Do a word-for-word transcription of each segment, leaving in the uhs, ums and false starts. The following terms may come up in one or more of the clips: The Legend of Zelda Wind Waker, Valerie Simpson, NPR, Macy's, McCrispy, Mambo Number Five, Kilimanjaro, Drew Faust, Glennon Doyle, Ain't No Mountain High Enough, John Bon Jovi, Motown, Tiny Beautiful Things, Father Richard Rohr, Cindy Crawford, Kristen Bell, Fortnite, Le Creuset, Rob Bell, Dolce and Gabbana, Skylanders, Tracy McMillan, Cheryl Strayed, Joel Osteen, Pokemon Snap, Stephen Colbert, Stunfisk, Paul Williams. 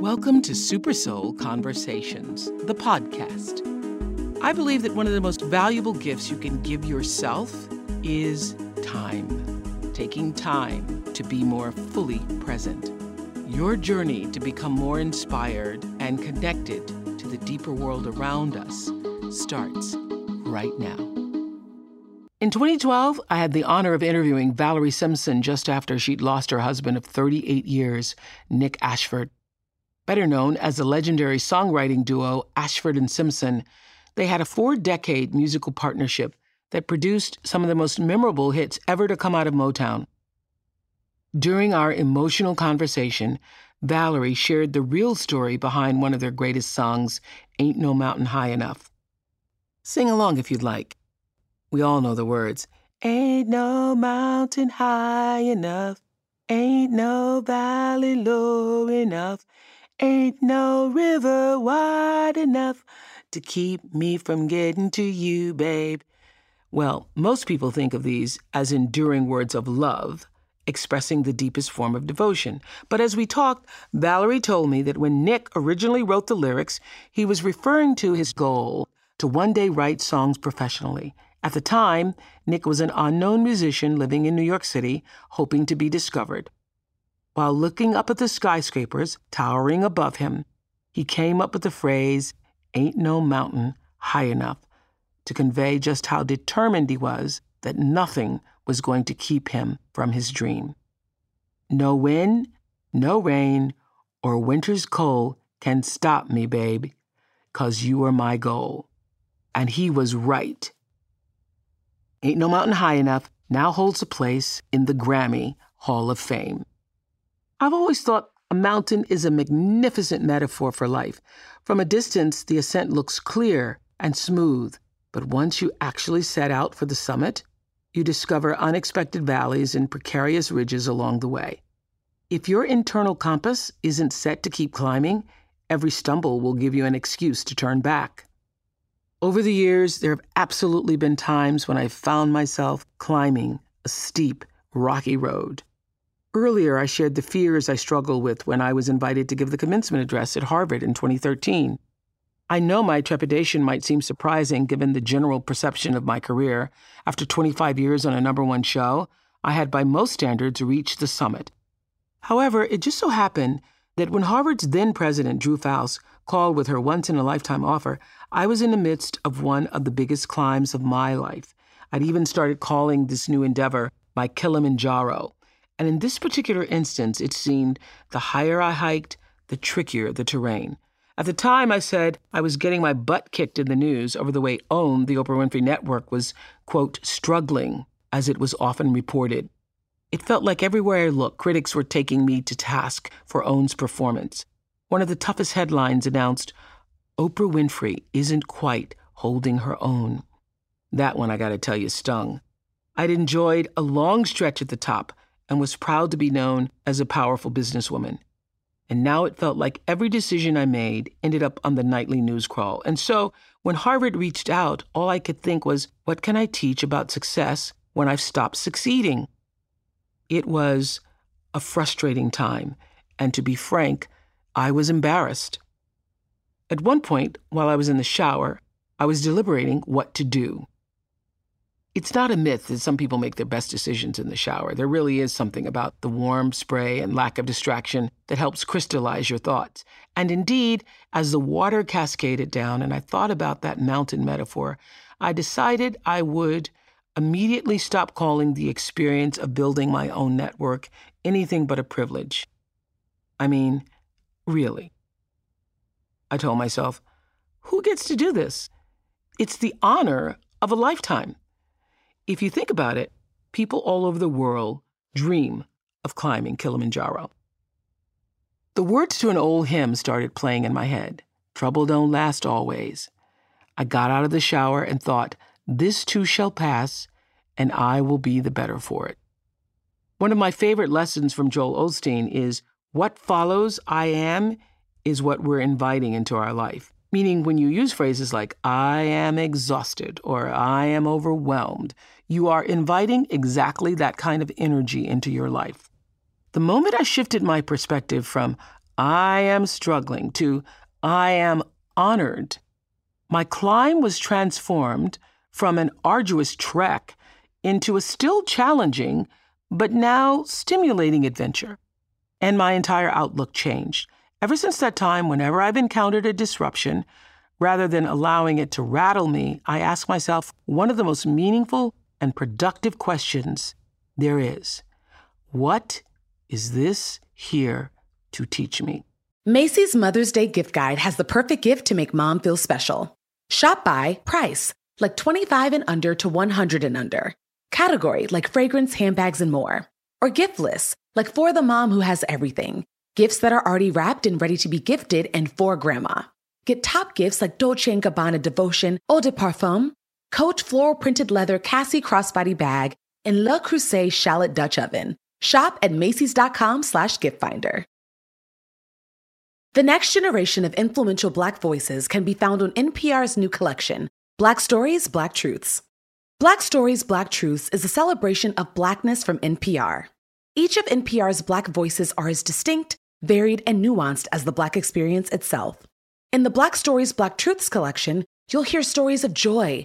Welcome to Super Soul Conversations, the podcast. I believe that one of the most valuable gifts you can give yourself is time. Taking time to be more fully present. Your journey to become more inspired and connected to the deeper world around us starts right now. In twenty twelve, I had the honor of interviewing Valerie Simpson just after she'd lost her husband of thirty-eight years, Nick Ashford. Better known as the legendary songwriting duo Ashford and Simpson, they had a four-decade musical partnership that produced some of the most memorable hits ever to come out of Motown. During our emotional conversation, Valerie shared the real story behind one of their greatest songs, Ain't No Mountain High Enough. Sing along if you'd like. We all know the words. Ain't no mountain high enough. Ain't no valley low enough. Ain't no river wide enough to keep me from getting to you, babe. Well, most people think of these as enduring words of love, expressing the deepest form of devotion. But as we talked, Valerie told me that when Nick originally wrote the lyrics, he was referring to his goal to one day write songs professionally. At the time, Nick was an unknown musician living in New York City, hoping to be discovered. While looking up at the skyscrapers towering above him, he came up with the phrase, "Ain't no mountain high enough," to convey just how determined he was that nothing was going to keep him from his dream. No wind, no rain, or winter's cold can stop me, babe, 'cause you are my goal. And he was right. Ain't No Mountain High Enough now holds a place in the Grammy Hall of Fame. I've always thought a mountain is a magnificent metaphor for life. From a distance, the ascent looks clear and smooth, but once you actually set out for the summit, you discover unexpected valleys and precarious ridges along the way. If your internal compass isn't set to keep climbing, every stumble will give you an excuse to turn back. Over the years, there have absolutely been times when I've found myself climbing a steep, rocky road. Earlier, I shared the fears I struggled with when I was invited to give the commencement address at Harvard in twenty thirteen. I know my trepidation might seem surprising given the general perception of my career. After twenty-five years on a number one show, I had by most standards reached the summit. However, it just so happened that when Harvard's then-president, Drew Faust, called with her once-in-a-lifetime offer, I was in the midst of one of the biggest climbs of my life. I'd even started calling this new endeavor my Kilimanjaro. And in this particular instance, it seemed the higher I hiked, the trickier the terrain. At the time, I said I was getting my butt kicked in the news over the way OWN, the Oprah Winfrey Network, was, quote, struggling, as it was often reported. It felt like everywhere I looked, critics were taking me to task for OWN's performance. One of the toughest headlines announced, "Oprah Winfrey isn't quite holding her own." That one, I gotta tell you, stung. I'd enjoyed a long stretch at the top and was proud to be known as a powerful businesswoman. And now it felt like every decision I made ended up on the nightly news crawl. And so when Harvard reached out, all I could think was, what can I teach about success when I've stopped succeeding? It was a frustrating time. And to be frank, I was embarrassed. At one point, while I was in the shower, I was deliberating what to do. It's not a myth that some people make their best decisions in the shower. There really is something about the warm spray and lack of distraction that helps crystallize your thoughts. And indeed, as the water cascaded down and I thought about that mountain metaphor, I decided I would immediately stop calling the experience of building my own network anything but a privilege. I mean, really. I told myself, who gets to do this? It's the honor of a lifetime. If you think about it, people all over the world dream of climbing Kilimanjaro. The words to an old hymn started playing in my head. Trouble don't last always. I got out of the shower and thought, this too shall pass, and I will be the better for it. One of my favorite lessons from Joel Osteen is, what follows I am is what we're inviting into our life. Meaning when you use phrases like, I am exhausted or I am overwhelmed, you are inviting exactly that kind of energy into your life. The moment I shifted my perspective from, I am struggling to, I am honored, my climb was transformed from an arduous trek into a still challenging, but now stimulating adventure. And my entire outlook changed. Ever since that time, whenever I've encountered a disruption, rather than allowing it to rattle me, I ask myself one of the most meaningful and productive questions there is. What is this here to teach me? Macy's Mother's Day gift guide has the perfect gift to make mom feel special. Shop by price, like twenty-five and under to one hundred and under. Category, like fragrance, handbags, and more. Or gift lists, like for the mom who has everything. Gifts that are already wrapped and ready to be gifted and for grandma. Get top gifts like Dolce and Gabbana Devotion Eau de Parfum, Coach Floral Printed Leather Cassie Crossbody Bag, and Le Creuset Shallot Dutch Oven. Shop at Macy's.com slash giftfinder. The next generation of influential Black voices can be found on N P R's new collection, Black Stories, Black Truths. Black Stories, Black Truths is a celebration of Blackness from N P R. Each of N P R's Black voices are as distinct, varied, and nuanced as the Black experience itself. In the Black Stories, Black Truths collection, you'll hear stories of joy,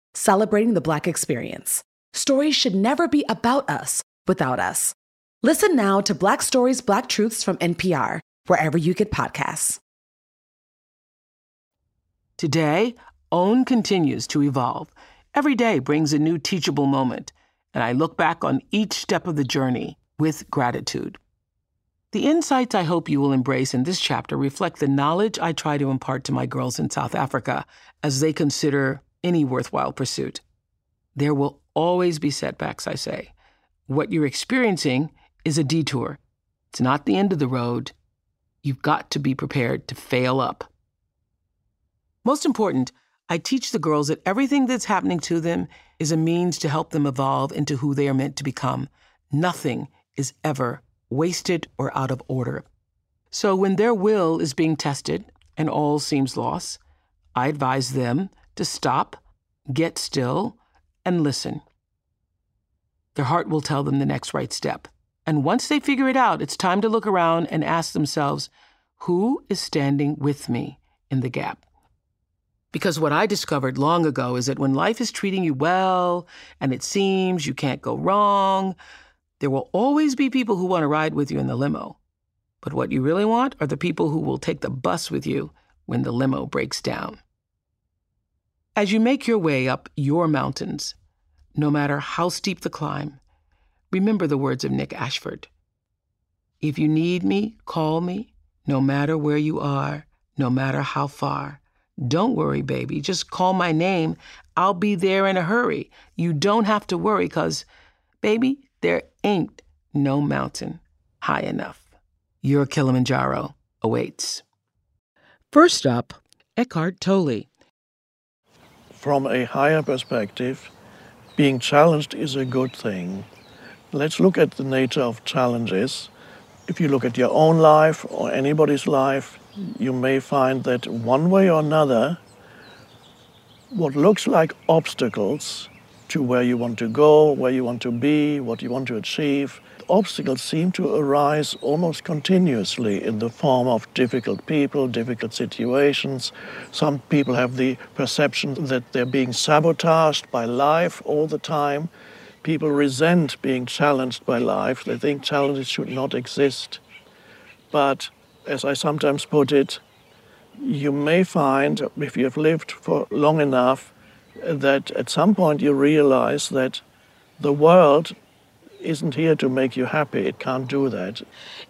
celebrating the Black experience. Stories should never be about us without us. Listen now to Black Stories, Black Truths from N P R, wherever you get podcasts. Today, OWN continues to evolve. Every day brings a new teachable moment, and I look back on each step of the journey with gratitude. The insights I hope you will embrace in this chapter reflect the knowledge I try to impart to my girls in South Africa as they consider any worthwhile pursuit. There will always be setbacks, I say. What you're experiencing is a detour. It's not the end of the road. You've got to be prepared to fail up. Most important, I teach the girls that everything that's happening to them is a means to help them evolve into who they are meant to become. Nothing is ever wasted or out of order. So when their will is being tested and all seems lost, I advise them to stop, get still, and listen. Their heart will tell them the next right step. And once they figure it out, it's time to look around and ask themselves, who is standing with me in the gap? Because what I discovered long ago is that when life is treating you well and it seems you can't go wrong, there will always be people who want to ride with you in the limo. But what you really want are the people who will take the bus with you when the limo breaks down. As you make your way up your mountains, no matter how steep the climb, remember the words of Nick Ashford. If you need me, call me, no matter where you are, no matter how far. Don't worry, baby. Just call my name. I'll be there in a hurry. You don't have to worry because, baby, there ain't no mountain high enough. Your Kilimanjaro awaits. First up, Eckhart Tolle. From a higher perspective, being challenged is a good thing. Let's look at the nature of challenges. If you look at your own life or anybody's life, you may find that one way or another, what looks like obstacles to where you want to go, where you want to be, what you want to achieve, obstacles seem to arise almost continuously in the form of difficult people, difficult situations. Some people have the perception that they're being sabotaged by life all the time. People resent being challenged by life. They think challenges should not exist. But, as I sometimes put it, you may find, if you've lived for long enough, that at some point you realize that the world isn't here to make you happy. It can't do that.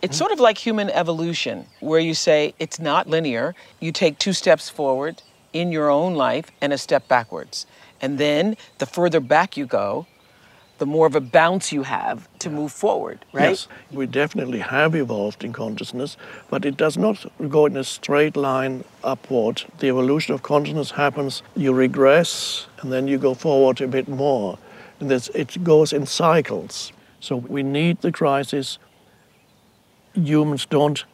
It's sort of like human evolution, where you say it's not linear. You take two steps forward in your own life and a step backwards. And then the further back you go, the more of a bounce you have to move forward, right? Yes, we definitely have evolved in consciousness, but it does not go in a straight line upward. The evolution of consciousness happens, you regress, and then you go forward a bit more. And this, it goes in cycles. So we need the crisis. Humans don't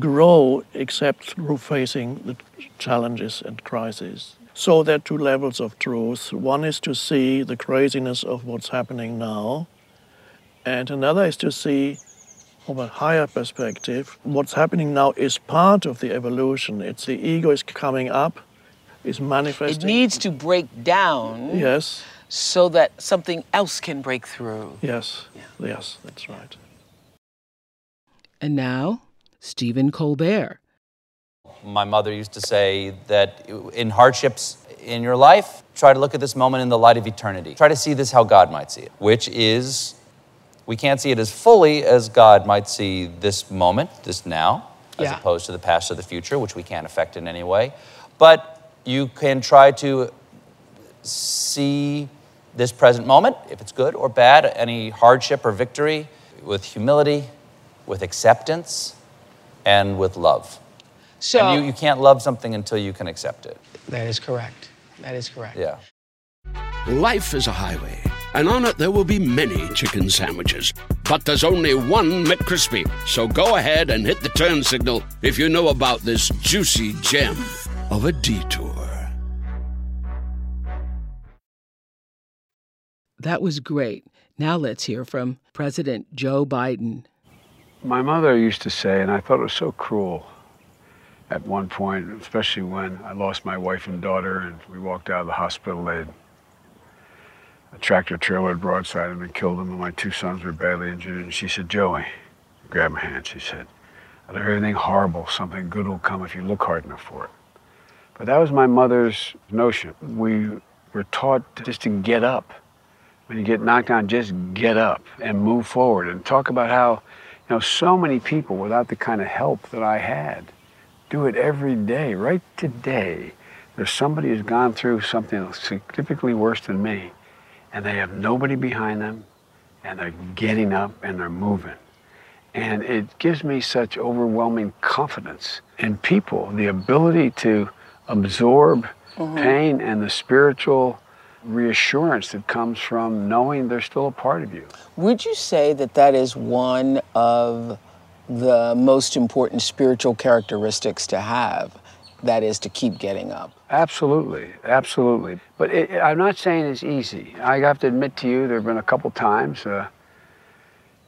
grow except through facing the challenges and crises. So there are two levels of truth. One is to see the craziness of what's happening now, and another is to see, from a higher perspective, what's happening now is part of the evolution. It's the ego is coming up, is manifesting. It needs to break down. Yes. So that something else can break through. Yes, yeah. Yes, that's right. And now, Stephen Colbert. My mother used to say that in hardships in your life, try to look at this moment in the light of eternity. Try to see this how God might see it, which is we can't see it as fully as God might see this moment, this now, as yeah. opposed to the past or the future, which we can't affect in any way. But you can try to see this present moment, if it's good or bad, any hardship or victory, with humility, with acceptance, and with love. So, and you, you can't love something until you can accept it. That is correct. That is correct. Yeah. Life is a highway, and on it there will be many chicken sandwiches. But there's only one McCrispy. So go ahead and hit the turn signal if you know about this juicy gem of a detour. That was great. Now let's hear from President Joe Biden. My mother used to say, and I thought it was so cruel, at one point, especially when I lost my wife and daughter and we walked out of the hospital, they'd a tractor trailer broadside them and killed them, and my two sons were badly injured. And she said, Joey, grab my hand, she said, out of everything horrible, something good will come if you look hard enough for it. But that was my mother's notion. We were taught just to get up. When you get knocked down, just get up and move forward, and talk about how, you know, so many people without the kind of help that I had do it every day. Right today, there's somebody who's gone through something significantly worse than me, and they have nobody behind them, and they're getting up and they're moving. And it gives me such overwhelming confidence in people, the ability to absorb mm-hmm. pain and the spiritual reassurance that comes from knowing they're still a part of you. Would you say that that is one of the most important spiritual characteristics to have, that is to keep getting up? Absolutely, absolutely. But it, I'm not saying it's easy. I have to admit to you, there have been a couple times uh,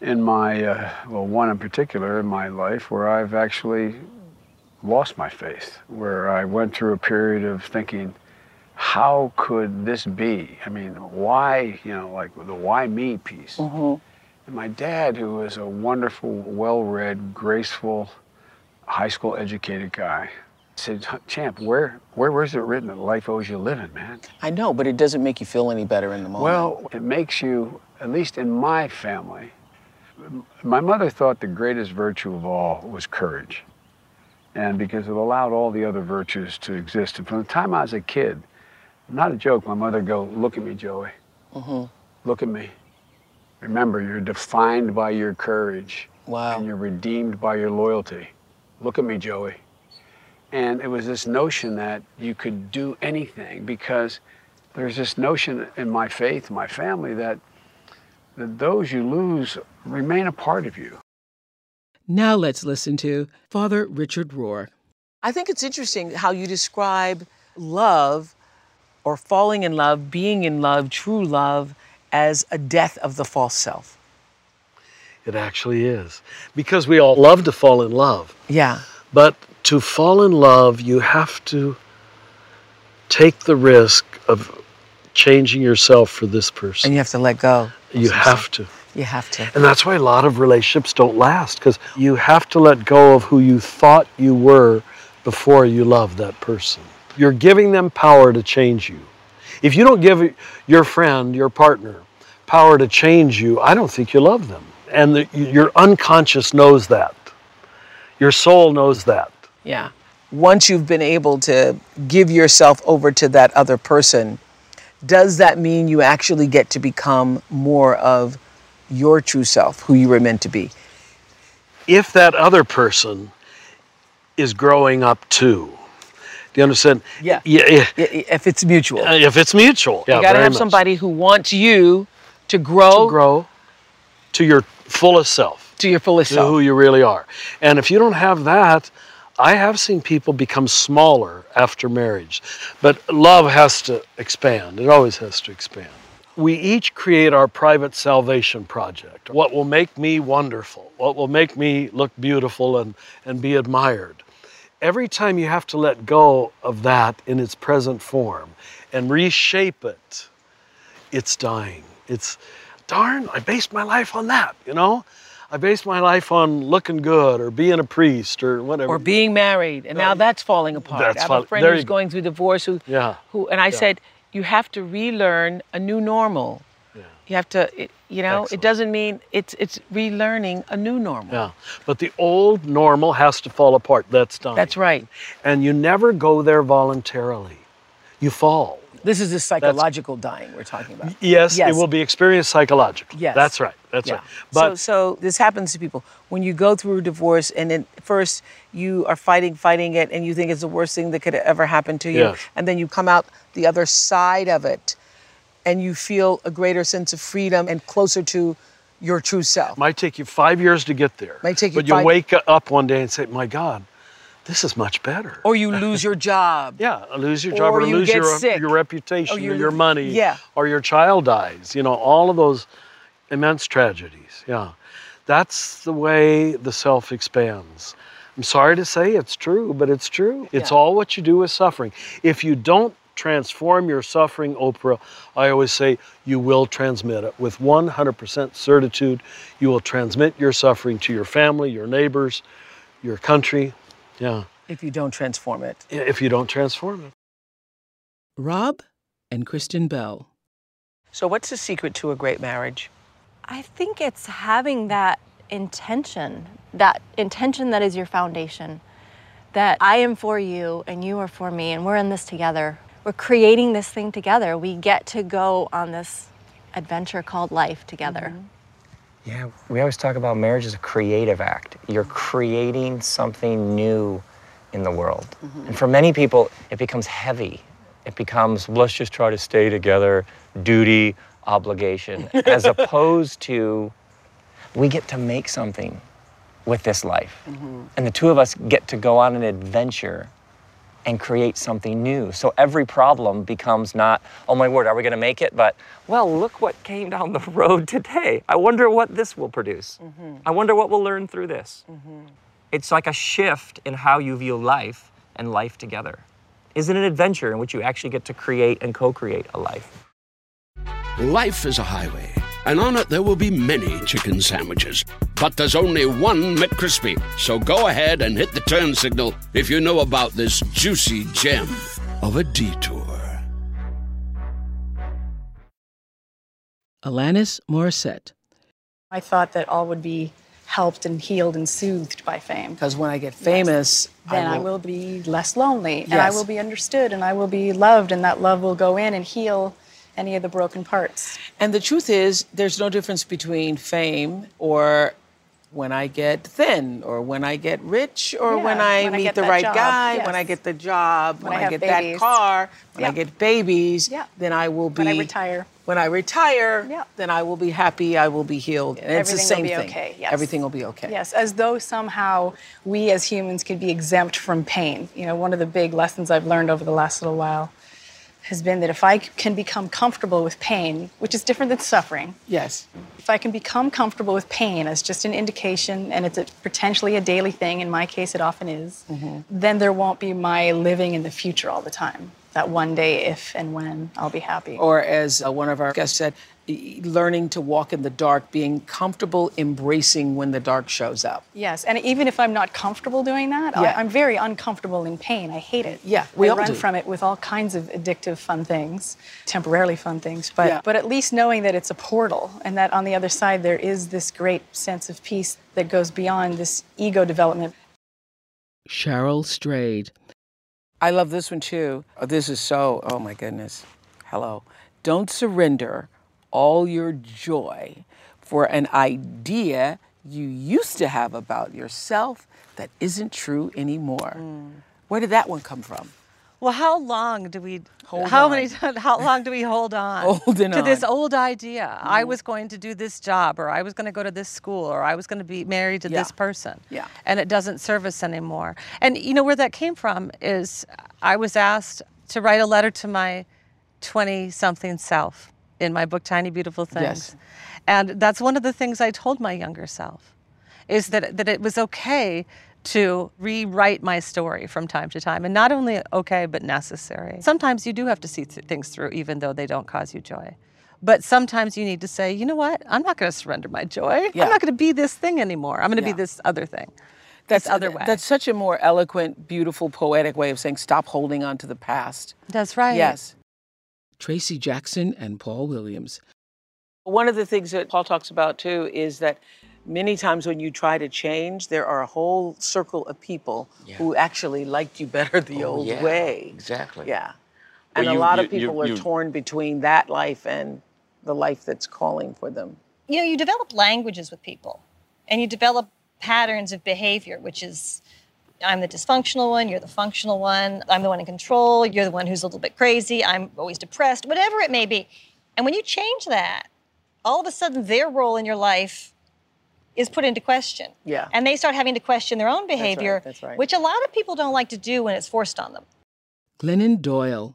in my, uh, well, one in particular in my life where I've actually lost my faith, where I went through a period of thinking, how could this be? I mean, why, you know, like the why me piece. Mm-hmm. And my dad, who was a wonderful, well-read, graceful, high school-educated guy, said, "Champ, where, where, where's it written that life owes you living, man?" I know, but it doesn't make you feel any better in the moment. Well, it makes you, at least in my family, my mother thought the greatest virtue of all was courage, and because it allowed all the other virtues to exist. And from the time I was a kid, not a joke, my mother would go, "Look at me, Joey. Mm-hmm. Look at me. Remember, you're defined by your courage. Wow. And you're redeemed by your loyalty. Look at me, Joey." And it was this notion that you could do anything because there's this notion in my faith, my family, that, that those you lose remain a part of you. Now let's listen to Father Richard Rohr. I think it's interesting how you describe love or falling in love, being in love, true love, as a death of the false self. It actually is. Because we all love to fall in love. Yeah. But to fall in love, you have to take the risk of changing yourself for this person. And you have to let go. You have to. You have to. And that's why a lot of relationships don't last, because you have to let go of who you thought you were before you loved that person. You're giving them power to change you. If you don't give your friend, your partner, power to change you, I don't think you love them. And the, your unconscious knows that. Your soul knows that. Yeah. Once you've been able to give yourself over to that other person, does that mean you actually get to become more of your true self, who you were meant to be? If that other person is growing up too. Do you understand? Yeah. yeah, yeah. If it's mutual. If it's mutual. Yeah, you got to have somebody much. who wants you to grow. To grow to your fullest self. To your fullest to self. To who you really are. And if you don't have that, I have seen people become smaller after marriage. But love has to expand. It always has to expand. We each create our private salvation project. What will make me wonderful? What will make me look beautiful and, and be admired? Every time you have to let go of that in its present form and reshape it, it's dying. It's, darn, I based my life on that, you know? I based my life on looking good or being a priest or whatever. Or being married, and now that's falling apart. That's I have a friend who's go. going through divorce who, yeah. who and I yeah. said, you have to relearn a new normal. Yeah. You have to, it, you know, Excellent. It doesn't mean it's it's relearning a new normal. Yeah, but the old normal has to fall apart. That's done. That's right. And you never go there voluntarily. You fall. This is the psychological That's, dying we're talking about. Yes, yes, it will be experienced psychologically. Yes. That's right. That's yeah. right. But so, so this happens to people. When you go through a divorce and then first you are fighting, fighting it, and you think it's the worst thing that could ever happen to you. Yes. And then you come out the other side of it and you feel a greater sense of freedom and closer to your true self. It might take you five years to get there. It might take you But you wake up one day and say, my God, this is much better. Or you lose your job. Yeah, lose your job or, or you lose your, your reputation or, you or your money yeah. or your child dies. You know, all of those immense tragedies, yeah. That's the way the self expands. I'm sorry to say it's true, but it's true. It's yeah. all what you do with suffering. If you don't transform your suffering, Oprah, I always say you will transmit it. With one hundred percent certitude, you will transmit your suffering to your family, your neighbors, your country. Yeah. If you don't transform it. If you don't transform it. Rob and Kristen Bell. So what's the secret to a great marriage? I think it's having that intention, that intention that is your foundation, that I am for you and you are for me and we're in this together. We're creating this thing together. We get to go on this adventure called life together. Mm-hmm. Yeah, we always talk about marriage as a creative act. You're creating something new in the world. Mm-hmm. And for many people, it becomes heavy. It becomes, let's just try to stay together, duty, obligation, as opposed to, we get to make something with this life. Mm-hmm. And the two of us get to go on an adventure and create something new. So every problem becomes not, oh my word, are we gonna make it? But, well, look what came down the road today. I wonder what this will produce. Mm-hmm. I wonder what we'll learn through this. Mm-hmm. It's like a shift in how you view life and life together. Isn't it an adventure in which you actually get to create and co-create a life? Life is a highway, and on it there will be many chicken sandwiches. But there's only one McCrispy, so go ahead and hit the turn signal if you know about this juicy gem of a detour. Alanis Morissette. I thought that all would be helped and healed and soothed by fame. Because when I get famous, yes. then I will... I will be less lonely, yes. and I will be understood, and I will be loved, and that love will go in and heal any of the broken parts. And the truth is, there's no difference between fame or when I get thin, or when I get rich, or yeah, when I when meet I the right job. guy, yes. when I get the job, when, when I, I get babies. that car, when yep. I get babies, yep. then I will be... When I retire. When I retire, yep. then I will be happy, I will be healed. And Everything it's the same will be thing. okay, yes. Everything will be okay. Yes, as though somehow we as humans could be exempt from pain. You know, one of the big lessons I've learned over the last little while has been that if I can become comfortable with pain, which is different than suffering. Yes. If I can become comfortable with pain as just an indication, and it's a, potentially a daily thing, in my case it often is, mm-hmm. then there won't be my living in the future all the time, that one day if and when I'll be happy. Or as uh, one of our guests said, learning to walk in the dark, being comfortable embracing when the dark shows up. Yes, and even if I'm not comfortable doing that, yeah. I, I'm very uncomfortable in pain. I hate it. Yeah, we I all run do. from it with all kinds of addictive fun things, temporarily fun things, but, yeah. but at least knowing that it's a portal and that on the other side there is this great sense of peace that goes beyond this ego development. Cheryl Strayed. I love this one too. Oh, this is so, oh my goodness. Hello. Don't surrender all your joy for an idea you used to have about yourself that isn't true anymore. Mm. Where did that one come from? Well, how long do we hold how on. many how long do we hold on Holding to on. this old idea? Mm. I was going to do this job, or I was going to go to this school, or I was going to be married to yeah. this person. Yeah. And it doesn't serve us anymore. And you know where that came from is I was asked to write a letter to my twenty-something self in my book, Tiny Beautiful Things. Yes. And that's one of the things I told my younger self, is that, that it was okay to rewrite my story from time to time. And not only okay, but necessary. Sometimes you do have to see th- things through, even though they don't cause you joy. But sometimes you need to say, you know what? I'm not going to surrender my joy. Yeah. I'm not going to be this thing anymore. I'm going to yeah. be this other thing. That's, this other way. That's such a more eloquent, beautiful, poetic way of saying stop holding on to the past. That's right. Yes. Tracy Jackson and Paul Williams. One of the things that Paul talks about, too, is that many times when you try to change, there are a whole circle of people yeah. who actually liked you better the oh, old yeah. way. Exactly. Yeah. And well, you, a lot you, of people you, you, are you, torn between that life and the life that's calling for them. You know, you develop languages with people, and you develop patterns of behavior, which is... I'm the dysfunctional one, you're the functional one, I'm the one in control, you're the one who's a little bit crazy, I'm always depressed, whatever it may be. And when you change that, all of a sudden their role in your life is put into question. Yeah. And they start having to question their own behavior, that's right, that's right. which a lot of people don't like to do when it's forced on them. Glennon Doyle.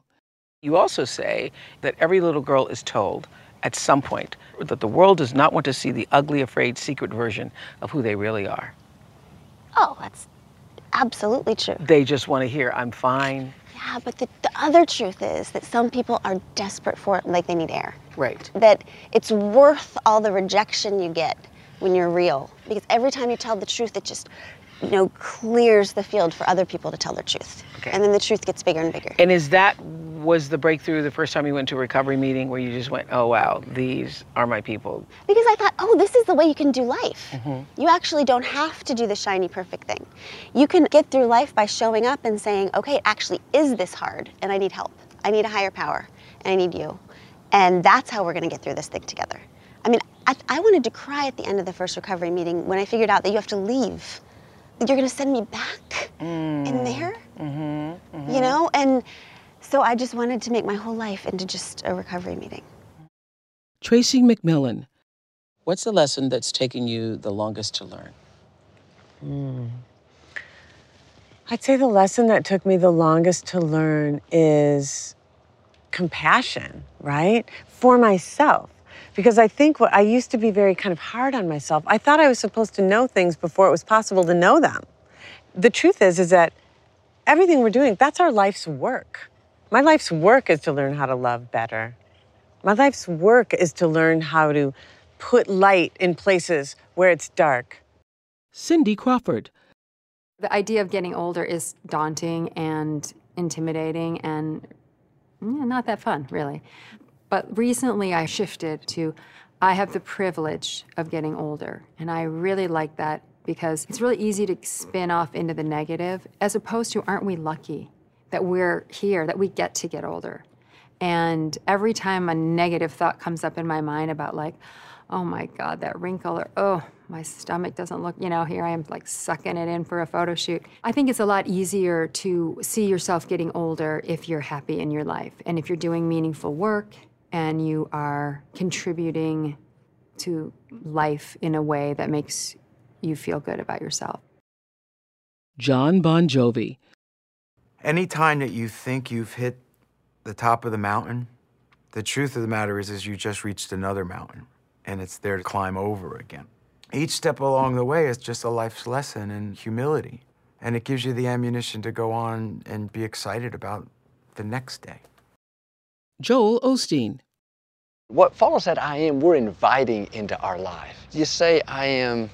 You also say that every little girl is told at some point that the world does not want to see the ugly, afraid, secret version of who they really are. Oh, that's... absolutely true. They just want to hear, I'm fine. Yeah, but the, the other truth is that some people are desperate for it, like they need air. Right. That it's worth all the rejection you get when you're real. Because every time you tell the truth, it just, you know, clears the field for other people to tell their truth. Okay. And then the truth gets bigger and bigger. And is that, was the breakthrough the first time you went to a recovery meeting where you just went, oh, wow, these are my people? Because I thought, oh, this is the way you can do life. Mm-hmm. You actually don't have to do the shiny, perfect thing. You can get through life by showing up and saying, okay, it actually is this hard, and I need help. I need a higher power, and I need you. And that's how we're going to get through this thing together. I mean, I, I wanted to cry at the end of the first recovery meeting when I figured out that you have to leave. That you're going to send me back mm. in there, mm-hmm. Mm-hmm. you know? And... so I just wanted to make my whole life into just a recovery meeting. Tracy McMillan. What's the lesson that's taken you the longest to learn? Mm. I'd say the lesson that took me the longest to learn is compassion, right? For myself. Because I think what I used to be very kind of hard on myself. I thought I was supposed to know things before it was possible to know them. The truth is, is that everything we're doing, that's our life's work. My life's work is to learn how to love better. My life's work is to learn how to put light in places where it's dark. Cindy Crawford. The idea of getting older is daunting and intimidating and yeah, not that fun, really. But recently I shifted to, I have the privilege of getting older, and I really like that because it's really easy to spin off into the negative, as opposed to, aren't we lucky that we're here, that we get to get older. And every time a negative thought comes up in my mind about like, oh my God, that ring color, oh, my stomach doesn't look, you know, here I am like sucking it in for a photo shoot. I think it's a lot easier to see yourself getting older if you're happy in your life and if you're doing meaningful work and you are contributing to life in a way that makes you feel good about yourself. John Bon Jovi. Anytime that you think you've hit the top of the mountain, the truth of the matter is, is you just reached another mountain, and it's there to climb over again. Each step along the way is just a life's lesson in humility, and it gives you the ammunition to go on and be excited about the next day. Joel Osteen. What follows that I am, we're inviting into our life. You say, I am,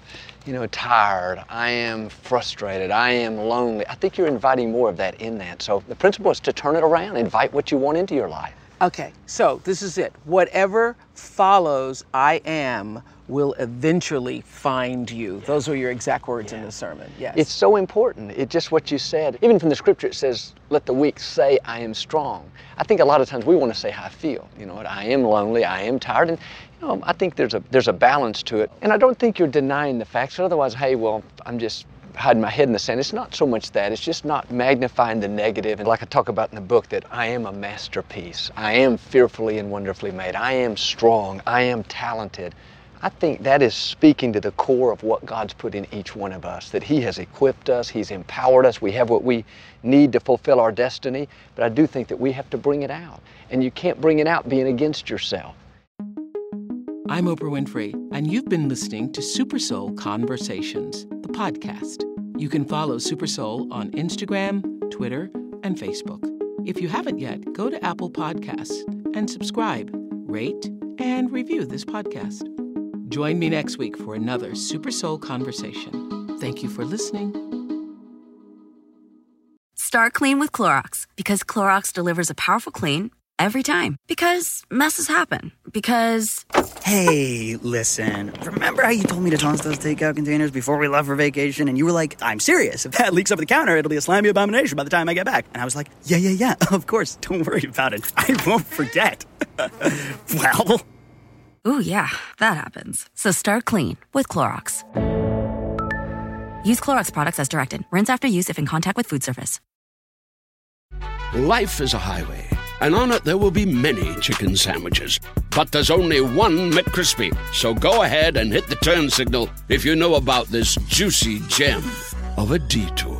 you know, tired, I am frustrated, I am lonely. I think you're inviting more of that in that. So the principle is to turn it around, invite what you want into your life. Okay, so this is it. Whatever follows I am will eventually find you. Yeah. Those were your exact words yeah. in the sermon, yes. It's so important, it's just what you said. Even from the scripture it says, let the weak say I am strong. I think a lot of times we want to say how I feel. You know what, I am lonely, I am tired, and you know, I think there's a, there's a balance to it. And I don't think you're denying the facts, otherwise, hey, well, I'm just hiding my head in the sand. It's not so much that, it's just not magnifying the negative. And like I talk about in the book, that I am a masterpiece. I am fearfully and wonderfully made. I am strong. I am talented. I think that is speaking to the core of what God's put in each one of us, that He has equipped us, He's empowered us, we have what we need to fulfill our destiny. But I do think that we have to bring it out. And you can't bring it out being against yourself. I'm Oprah Winfrey, and you've been listening to Super Soul Conversations, the podcast. You can follow Super Soul on Instagram, Twitter, and Facebook. If you haven't yet, go to Apple Podcasts and subscribe, rate, and review this podcast. Join me next week for another Super Soul Conversation. Thank you for listening. Start clean with Clorox, because Clorox delivers a powerful clean every time. Because messes happen. Because... Hey, listen, remember how you told me to toss those takeout containers before we left for vacation? And you were like, I'm serious. If that leaks over the counter, it'll be a slimy abomination by the time I get back. And I was like, yeah, yeah, yeah, of course. Don't worry about it. I won't forget. Well. Ooh, yeah, that happens. So start clean with Clorox. Use Clorox products as directed. Rinse after use if in contact with food surface. Life is a highway. And on it, there will be many chicken sandwiches. But there's only one McCrispy. So go ahead and hit the turn signal if you know about this juicy gem of a detour.